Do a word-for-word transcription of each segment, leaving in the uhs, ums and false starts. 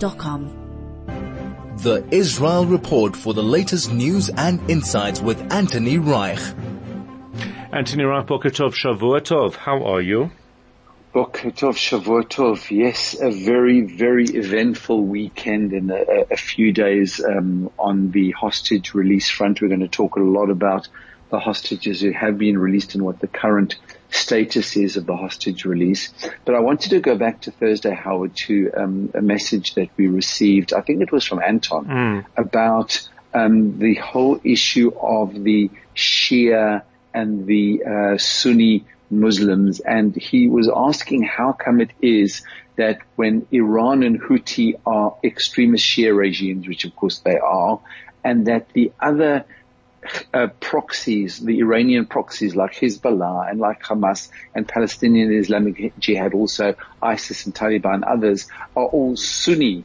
dot com. The Israel Report for the latest news and insights with Anthony Reich. Anthony Reich, Boketov Shavuotov, how are you? Boketov Shavuotov, yes, a very, very eventful weekend and a, a few days um, on the hostage release front. We're going to talk a lot about the hostages who have been released and what the current status is of the hostage release. But I wanted to go back to Thursday, Howard, to um, a message that we received, I think it was from Anton, mm. about um, the whole issue of the Shia and the uh, Sunni Muslims. And he was asking how come it is that when Iran and Houthi are extremist Shia regimes, which of course they are, and that the other Uh, proxies, the Iranian proxies like Hezbollah and like Hamas and Palestinian Islamic Jihad, also ISIS and Taliban, others are all Sunni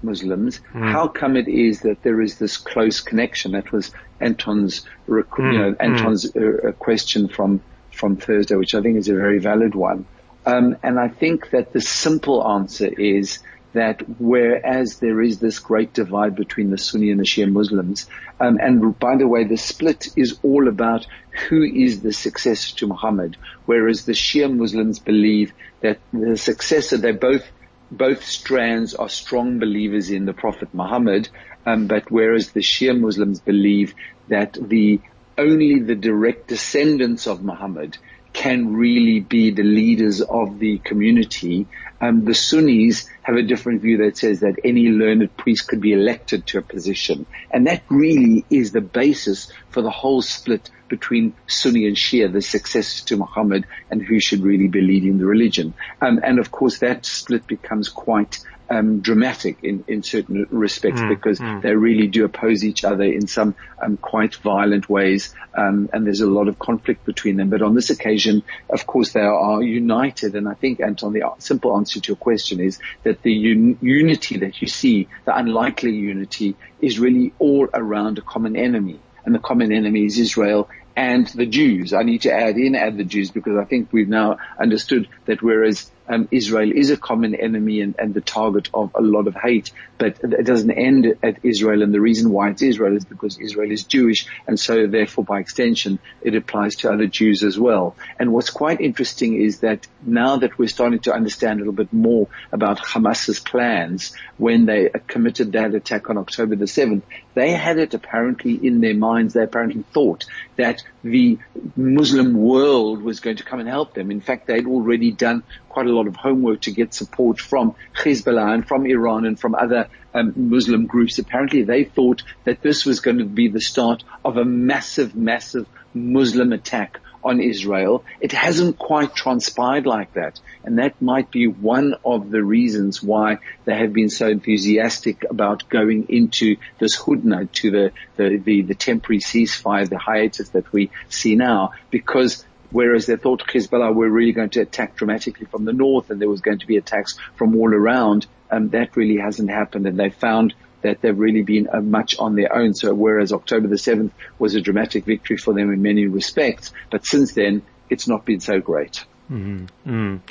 Muslims. Mm. How come it is that there is this close connection? That was Anton's, you know, Anton's uh, question from from Thursday, which I think is a very valid one. Um, and I think that the simple answer is that whereas there is this great divide between the Sunni and the Shia Muslims, um, and by the way, the split is all about who is the successor to Muhammad, whereas the Shia Muslims believe that the successor, they both both strands are strong believers in the Prophet Muhammad, um, but whereas the Shia Muslims believe that the only the direct descendants of Muhammad can really be the leaders of the community. Um, the Sunnis have a different view that says that any learned priest could be elected to a position. And that really is the basis for the whole split between Sunni and Shia, the successors to Muhammad, and who should really be leading the religion. Um, and of course, that split becomes quite um, dramatic in, in certain respects mm, because mm. they really do oppose each other in some um, quite violent ways, um, and there's a lot of conflict between them. But on this occasion, of course, they are united. And I think, Anton, the simple answer to your question is that the un- unity that you see, the unlikely unity, is really all around a common enemy. And the common enemy is Israel and the Jews. I need to add in, add the Jews, because I think we've now understood that whereas um, Israel is a common enemy and, and the target of a lot of hate, but it doesn't end at Israel. And the reason why it's Israel is because Israel is Jewish. And so, therefore, by extension, it applies to other Jews as well. And what's quite interesting is that now that we're starting to understand a little bit more about Hamas's plans, when they committed that attack on October the seventh, they had it apparently in their minds, they apparently thought that the Muslim world was going to come and help them. In fact, they'd already done quite a lot of homework to get support from Hezbollah and from Iran and from other um, Muslim groups. Apparently, they thought that this was going to be the start of a massive, massive Muslim attack on Israel. It hasn't quite transpired like that. And that might be one of the reasons why they have been so enthusiastic about going into this hudna, to the, the, the, the temporary ceasefire, the hiatus that we see now, because whereas they thought Hezbollah were really going to attack dramatically from the north and there was going to be attacks from all around, um, that really hasn't happened. And they found that they've really been uh, much on their own. So whereas October the seventh was a dramatic victory for them in many respects, but since then, it's not been so great. Mm-hmm.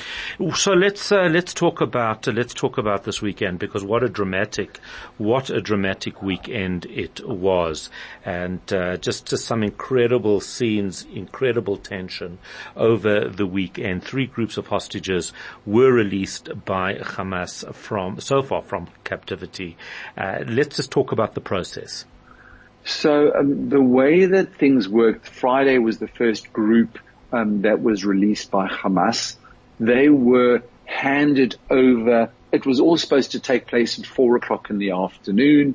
So let's uh, let's talk about uh, let's talk about this weekend, because what a dramatic what a dramatic weekend it was, and uh, just just some incredible scenes, incredible tension over the weekend. Three groups of hostages were released by Hamas from so far from captivity. Uh, let's just talk about the process. So um, the way that things worked, Friday was the first group Um, that was released by Hamas. They were handed over. It was all supposed to take place at four o'clock in the afternoon.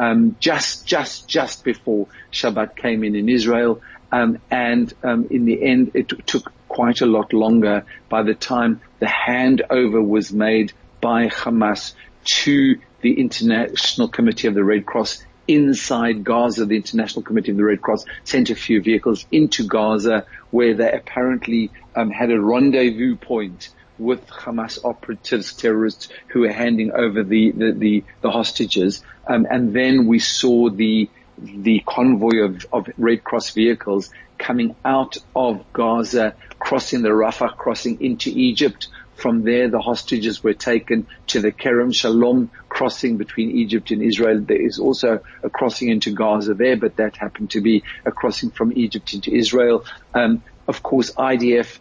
um, just, just, just before Shabbat came in in Israel. Um, and um, in the end, it t- took quite a lot longer. By the time the handover was made by Hamas to the International Committee of the Red Cross inside Gaza, the International Committee of the Red Cross sent a few vehicles into Gaza, where they apparently um, had a rendezvous point with Hamas operatives, terrorists who were handing over the the, the, the hostages. Um, and then we saw the the convoy of, of Red Cross vehicles coming out of Gaza, crossing the Rafah, crossing into Egypt. From there, the hostages were taken to the Kerem Shalom crossing between Egypt and Israel. There is also a crossing into Gaza there, but that happened to be a crossing from Egypt into Israel. Um, of course, I D F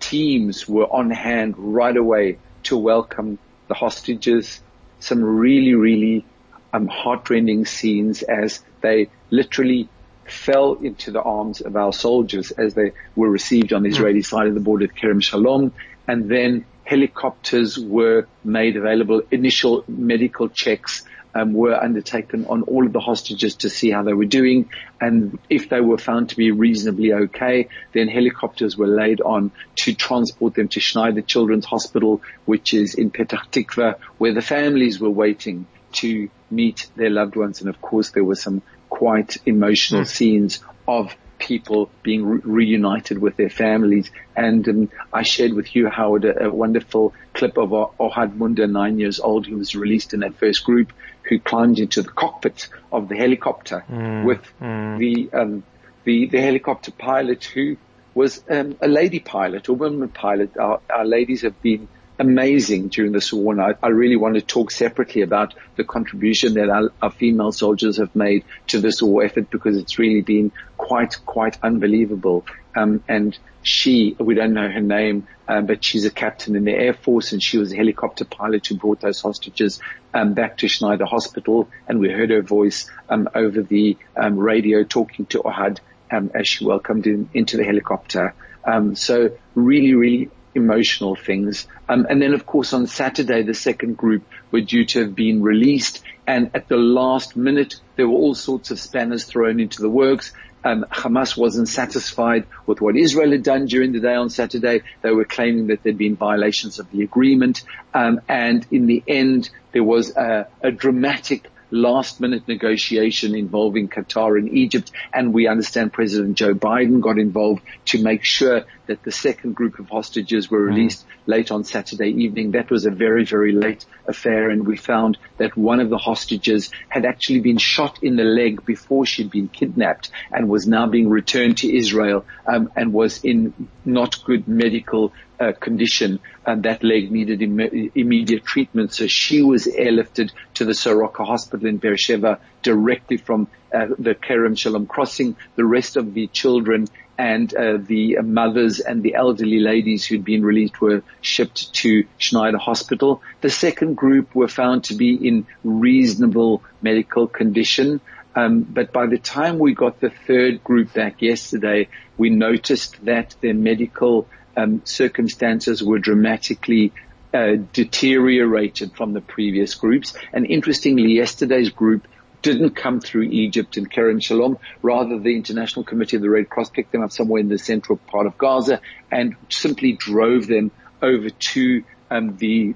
teams were on hand right away to welcome the hostages. Some really, really um, heartrending scenes as they literally fell into the arms of our soldiers as they were received on the Israeli side of the border at Kerem Shalom. And then helicopters were made available. Initial medical checks um, were undertaken on all of the hostages to see how they were doing. And if they were found to be reasonably okay, then helicopters were laid on to transport them to Schneider Children's Hospital, which is in Petah Tikva, where the families were waiting to meet their loved ones. And of course, there were some quite emotional mm. scenes of people being re- reunited with their families. And um, I shared with you, Howard, a, a wonderful clip of uh, Ohad Munda, nine years old, who was released in that first group, who climbed into the cockpit of the helicopter mm. with mm. the, um, the the helicopter pilot, who was um, a lady pilot, a woman pilot. Our, our ladies have been amazing during this war, and I, I really want to talk separately about the contribution that our, our female soldiers have made to this war effort, because it's really been quite, quite unbelievable. Um, and she, we don't know her name, um, but she's a captain in the Air Force, and she was a helicopter pilot who brought those hostages um, back to Schneider Hospital, and we heard her voice um, over the um, radio talking to Ohad um, as she welcomed him into the helicopter. Um, so really, really emotional things. Um, and then, of course, on Saturday, the second group were due to have been released. And at the last minute, there were all sorts of spanners thrown into the works. Um, Hamas wasn't satisfied with what Israel had done during the day on Saturday. They were claiming that there'd been violations of the agreement. Um, and in the end, there was a, a dramatic last-minute negotiation involving Qatar and Egypt, and we understand President Joe Biden got involved to make sure that the second group of hostages were released mm. late on Saturday evening. That was a very, very late affair, and we found that one of the hostages had actually been shot in the leg before she'd been kidnapped and was now being returned to Israel um, and was in not good medical uh, condition, and that leg needed Im- immediate treatment. So she was airlifted to the Soroka Hospital in Beersheba directly from uh, the Kerem Shalom crossing. The rest of the children and uh, the mothers and the elderly ladies who'd been released were shipped to Schneider Hospital. The second group were found to be in reasonable medical condition. Um, but by the time we got the third group back yesterday, we noticed that their medical um, circumstances were dramatically uh, deteriorated from the previous groups. And interestingly, yesterday's group didn't come through Egypt and Kerem Shalom. Rather, the International Committee of the Red Cross picked them up somewhere in the central part of Gaza and simply drove them over to um, the,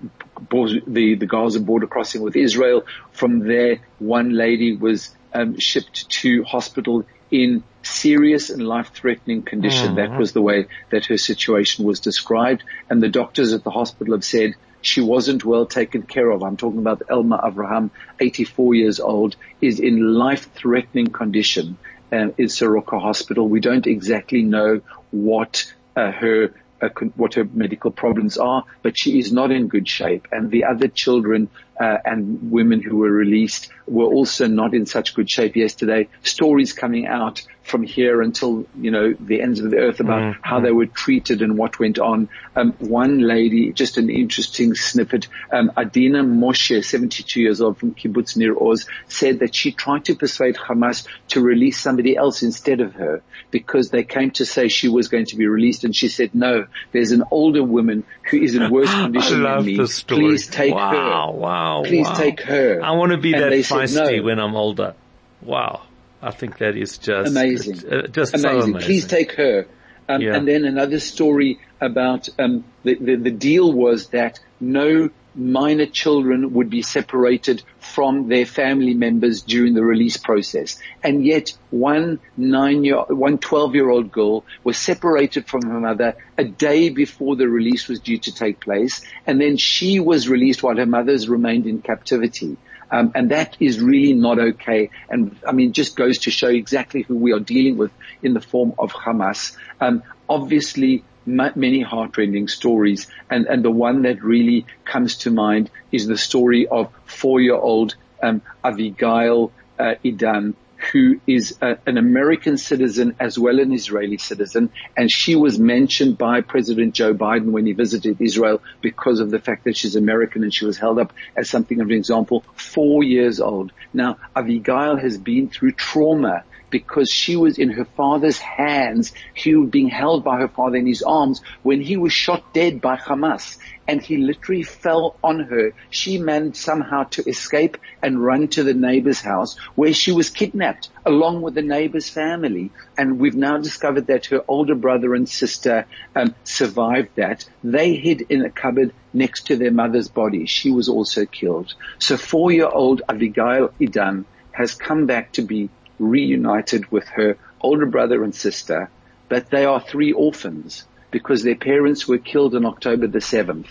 the the Gaza border crossing with Israel. From there, one lady was um, shipped to hospital in serious and life-threatening condition. Mm-hmm. That was the way that her situation was described. And the doctors at the hospital have said she wasn't well taken care of. I'm talking about Elma Avraham, eighty-four years old, is in life-threatening condition um, in Soroka Hospital. We don't exactly know what uh, her uh, con- what her medical problems are, but she is not in good shape. And the other children uh, and women who were released were also not in such good shape yesterday. Stories coming out from here until, you know, the ends of the earth about mm-hmm. how they were treated and what went on. Um, one lady, just an interesting snippet, um, Adina Moshe, seventy-two years old, from Kibbutz Nir Oz, said that she tried to persuade Hamas to release somebody else instead of her because they came to say she was going to be released, and she said, no, there's an older woman who is in worse condition than me. Please take wow, her. Wow, wow, Please wow. take her. I want to be and that feisty no. when I'm older. Wow. I think that is just amazing. Uh, just amazing. So amazing. Please take her. Um, yeah. And then another story about um, the, the, the deal was that no minor children would be separated from their family members during the release process. And yet one nine-year, one twelve-year-old girl was separated from her mother a day before the release was due to take place. And then she was released while her mother's remained in captivity. Um, and that is really not okay. And I mean, just goes to show exactly who we are dealing with in the form of Hamas. Um, obviously, m- many heartrending stories. And, and the one that really comes to mind is the story of four-year-old um, Avigail uh, Idan, who is a, an American citizen as well as an Israeli citizen. And she was mentioned by President Joe Biden when he visited Israel because of the fact that she's American, and she was held up as something of an example, four years old. Now, Abigail has been through trauma because she was in her father's hands. She was being held by her father in his arms when he was shot dead by Hamas. And he literally fell on her. She managed somehow to escape and run to the neighbor's house, where she was kidnapped along with the neighbor's family. And we've now discovered that her older brother and sister um, survived that. They hid in a cupboard next to their mother's body. She was also killed. So four-year-old Avigail Idan has come back to be reunited with her older brother and sister, but they are three orphans because their parents were killed on October the seventh.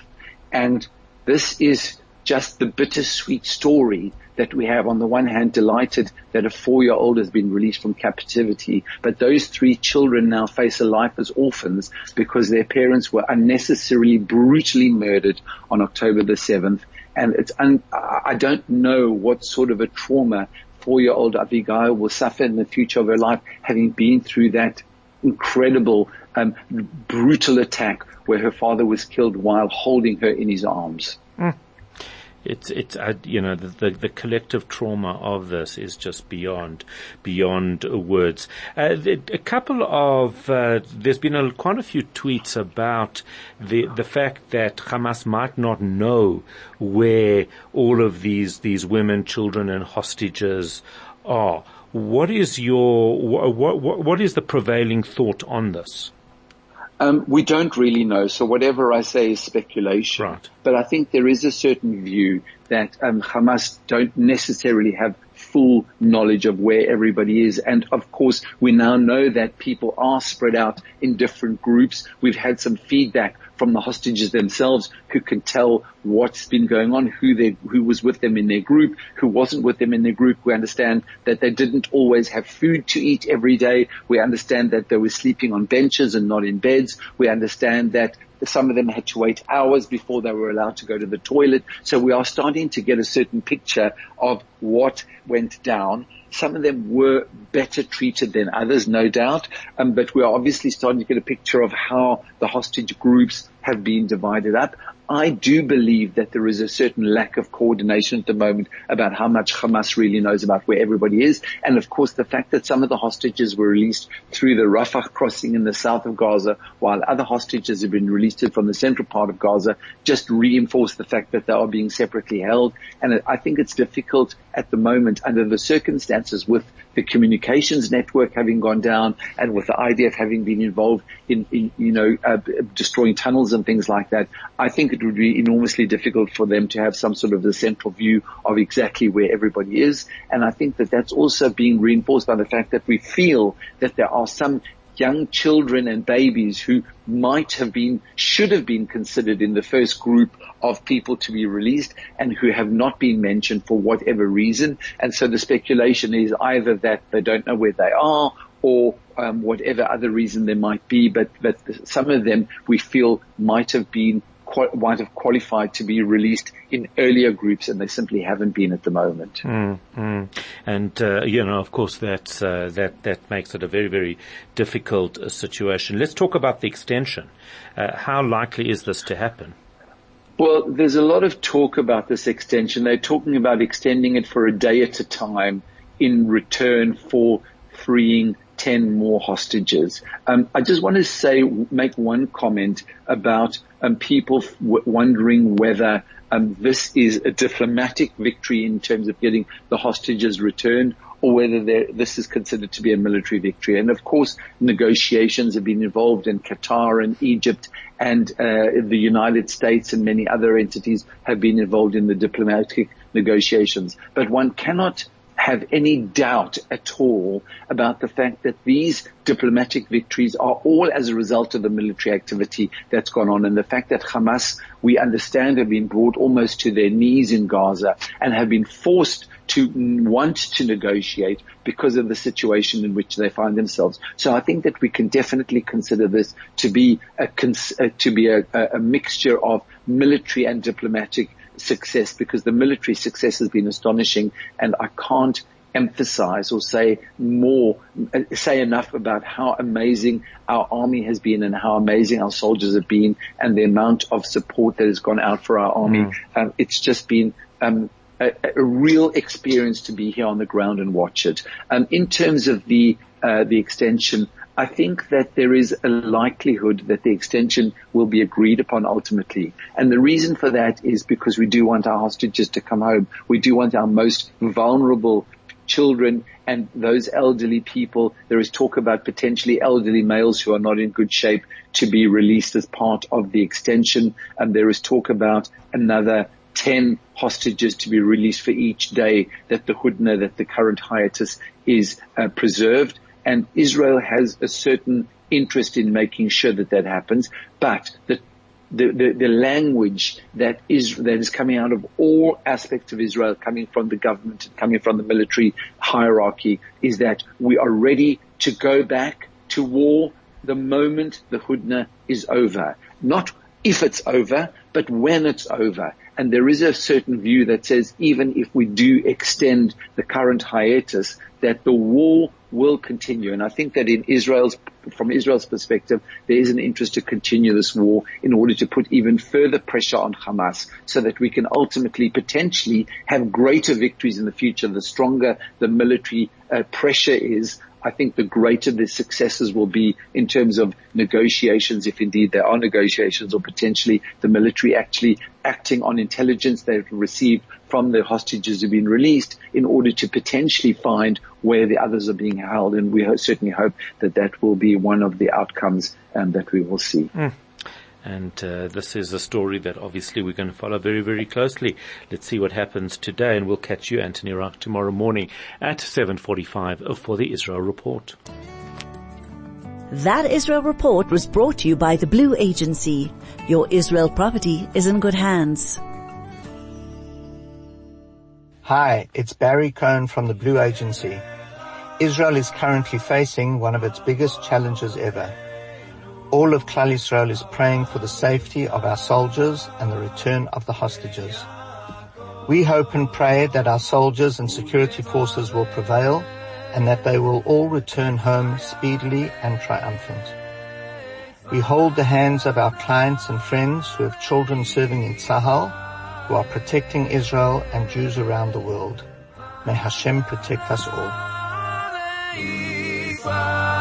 And this is just the bittersweet story that we have. On the one hand, delighted that a four-year-old has been released from captivity, but those three children now face a life as orphans because their parents were unnecessarily brutally murdered on October the seventh. And it's un- I don't know what sort of a trauma four-year-old Abigail will suffer in the future of her life, having been through that incredible, um, brutal attack where her father was killed while holding her in his arms. Mm. It's, it's, uh, you know, the, the, the collective trauma of this is just beyond, beyond words. Uh, the, a couple of, uh, there's been a, quite a few tweets about the, the fact that Hamas might not know where all of these, these women, children and hostages are. What is your, what, what, what is the prevailing thought on this? Um, we don't really know, so whatever I say is speculation. Right. But I think there is a certain view that um, Hamas don't necessarily have full knowledge of where everybody is. And of course, we now know that people are spread out in different groups. We've had some feedback from the hostages themselves, who can tell what's been going on, who they, who was with them in their group, who wasn't with them in their group. We understand that they didn't always have food to eat every day. We understand that they were sleeping on benches and not in beds. We understand that some of them had to wait hours before they were allowed to go to the toilet. So we are starting to get a certain picture of what went down. Some of them were better treated than others, no doubt, um, but we are obviously starting to get a picture of how the hostage groups have been divided up. I do believe that there is a certain lack of coordination at the moment about how much Hamas really knows about where everybody is. And, of course, the fact that some of the hostages were released through the Rafah crossing in the south of Gaza, while other hostages have been released from the central part of Gaza, just reinforced the fact that they are being separately held. And I think it's difficult at the moment, under the circumstances, with the communications network having gone down and with the I D F having been involved in, in you know, uh, destroying tunnels and things like that. I think it would be enormously difficult for them to have some sort of a central view of exactly where everybody is. And I think that that's also being reinforced by the fact that we feel that there are some young children and babies who might have been, should have been considered in the first group of people to be released and who have not been mentioned for whatever reason. And so the speculation is either that they don't know where they are or um, whatever other reason there might be, but, but some of them we feel might have been might have qualified to be released in earlier groups, and they simply haven't been at the moment. Mm, mm. And uh, you know, of course, that's uh, that that makes it a very, very difficult uh, situation. Let's talk about the extension. Uh, how likely is this to happen? Well, there's a lot of talk about this extension. They're talking about extending it for a day at a time in return for freeing ten more hostages. Um, I just want to say, make one comment about um, people f- wondering whether um, this is a diplomatic victory in terms of getting the hostages returned, or whether this is considered to be a military victory. And of course, negotiations have been involved in Qatar and Egypt, and uh, the United States and many other entities have been involved in the diplomatic negotiations. But one cannot have any doubt at all about the fact that these diplomatic victories are all as a result of the military activity that's gone on, and the fact that Hamas, we understand, have been brought almost to their knees in Gaza and have been forced to want to negotiate because of the situation in which they find themselves. So I think that we can definitely consider this to be a to be a, a mixture of military and diplomatic success, because the military success has been astonishing, and I can't emphasize or say more, say enough about how amazing our army has been and how amazing our soldiers have been, and the amount of support that has gone out for our army. Mm. Um, it's just been um, a, a real experience to be here on the ground and watch it. Um, in terms of the uh, the extension, I think that there is a likelihood that the extension will be agreed upon ultimately. And the reason for that is because we do want our hostages to come home. We do want our most vulnerable children and those elderly people. There is talk about potentially elderly males who are not in good shape to be released as part of the extension. And there is talk about another ten hostages to be released for each day that the hudna, that the current hiatus is uh, preserved. And Israel has a certain interest in making sure that that happens. But the the, the, the language that is, that is coming out of all aspects of Israel, coming from the government, coming from the military hierarchy, is that we are ready to go back to war the moment the Hudna is over. Not if it's over, but when it's over. And there is a certain view that says even if we do extend the current hiatus, that the war will continue. And I think that in Israel's, from Israel's perspective, there is an interest to continue this war in order to put even further pressure on Hamas, so that we can ultimately potentially have greater victories in the future. The stronger the military uh, pressure is, I think the greater the successes will be in terms of negotiations, if indeed there are negotiations, or potentially the military actually acting on intelligence they've received from the hostages who've been released in order to potentially find where the others are being held. And we certainly hope that that will be one of the outcomes um, that we will see. Mm. And uh, this is a story that obviously we're going to follow very, very closely. Let's see what happens today, and we'll catch you, Anthony Reich, tomorrow morning at seven forty-five for the Israel Report. That Israel Report was brought to you by the Blue Agency. Your Israel property is in good hands. Hi, it's Barry Cohen from the Blue Agency. Israel is currently facing one of its biggest challenges ever. All of Klal Israel is praying for the safety of our soldiers and the return of the hostages. We hope and pray that our soldiers and security forces will prevail, and that they will all return home speedily and triumphant. We hold the hands of our clients and friends who have children serving in Tsahal, who are protecting Israel and Jews around the world. May Hashem protect us all.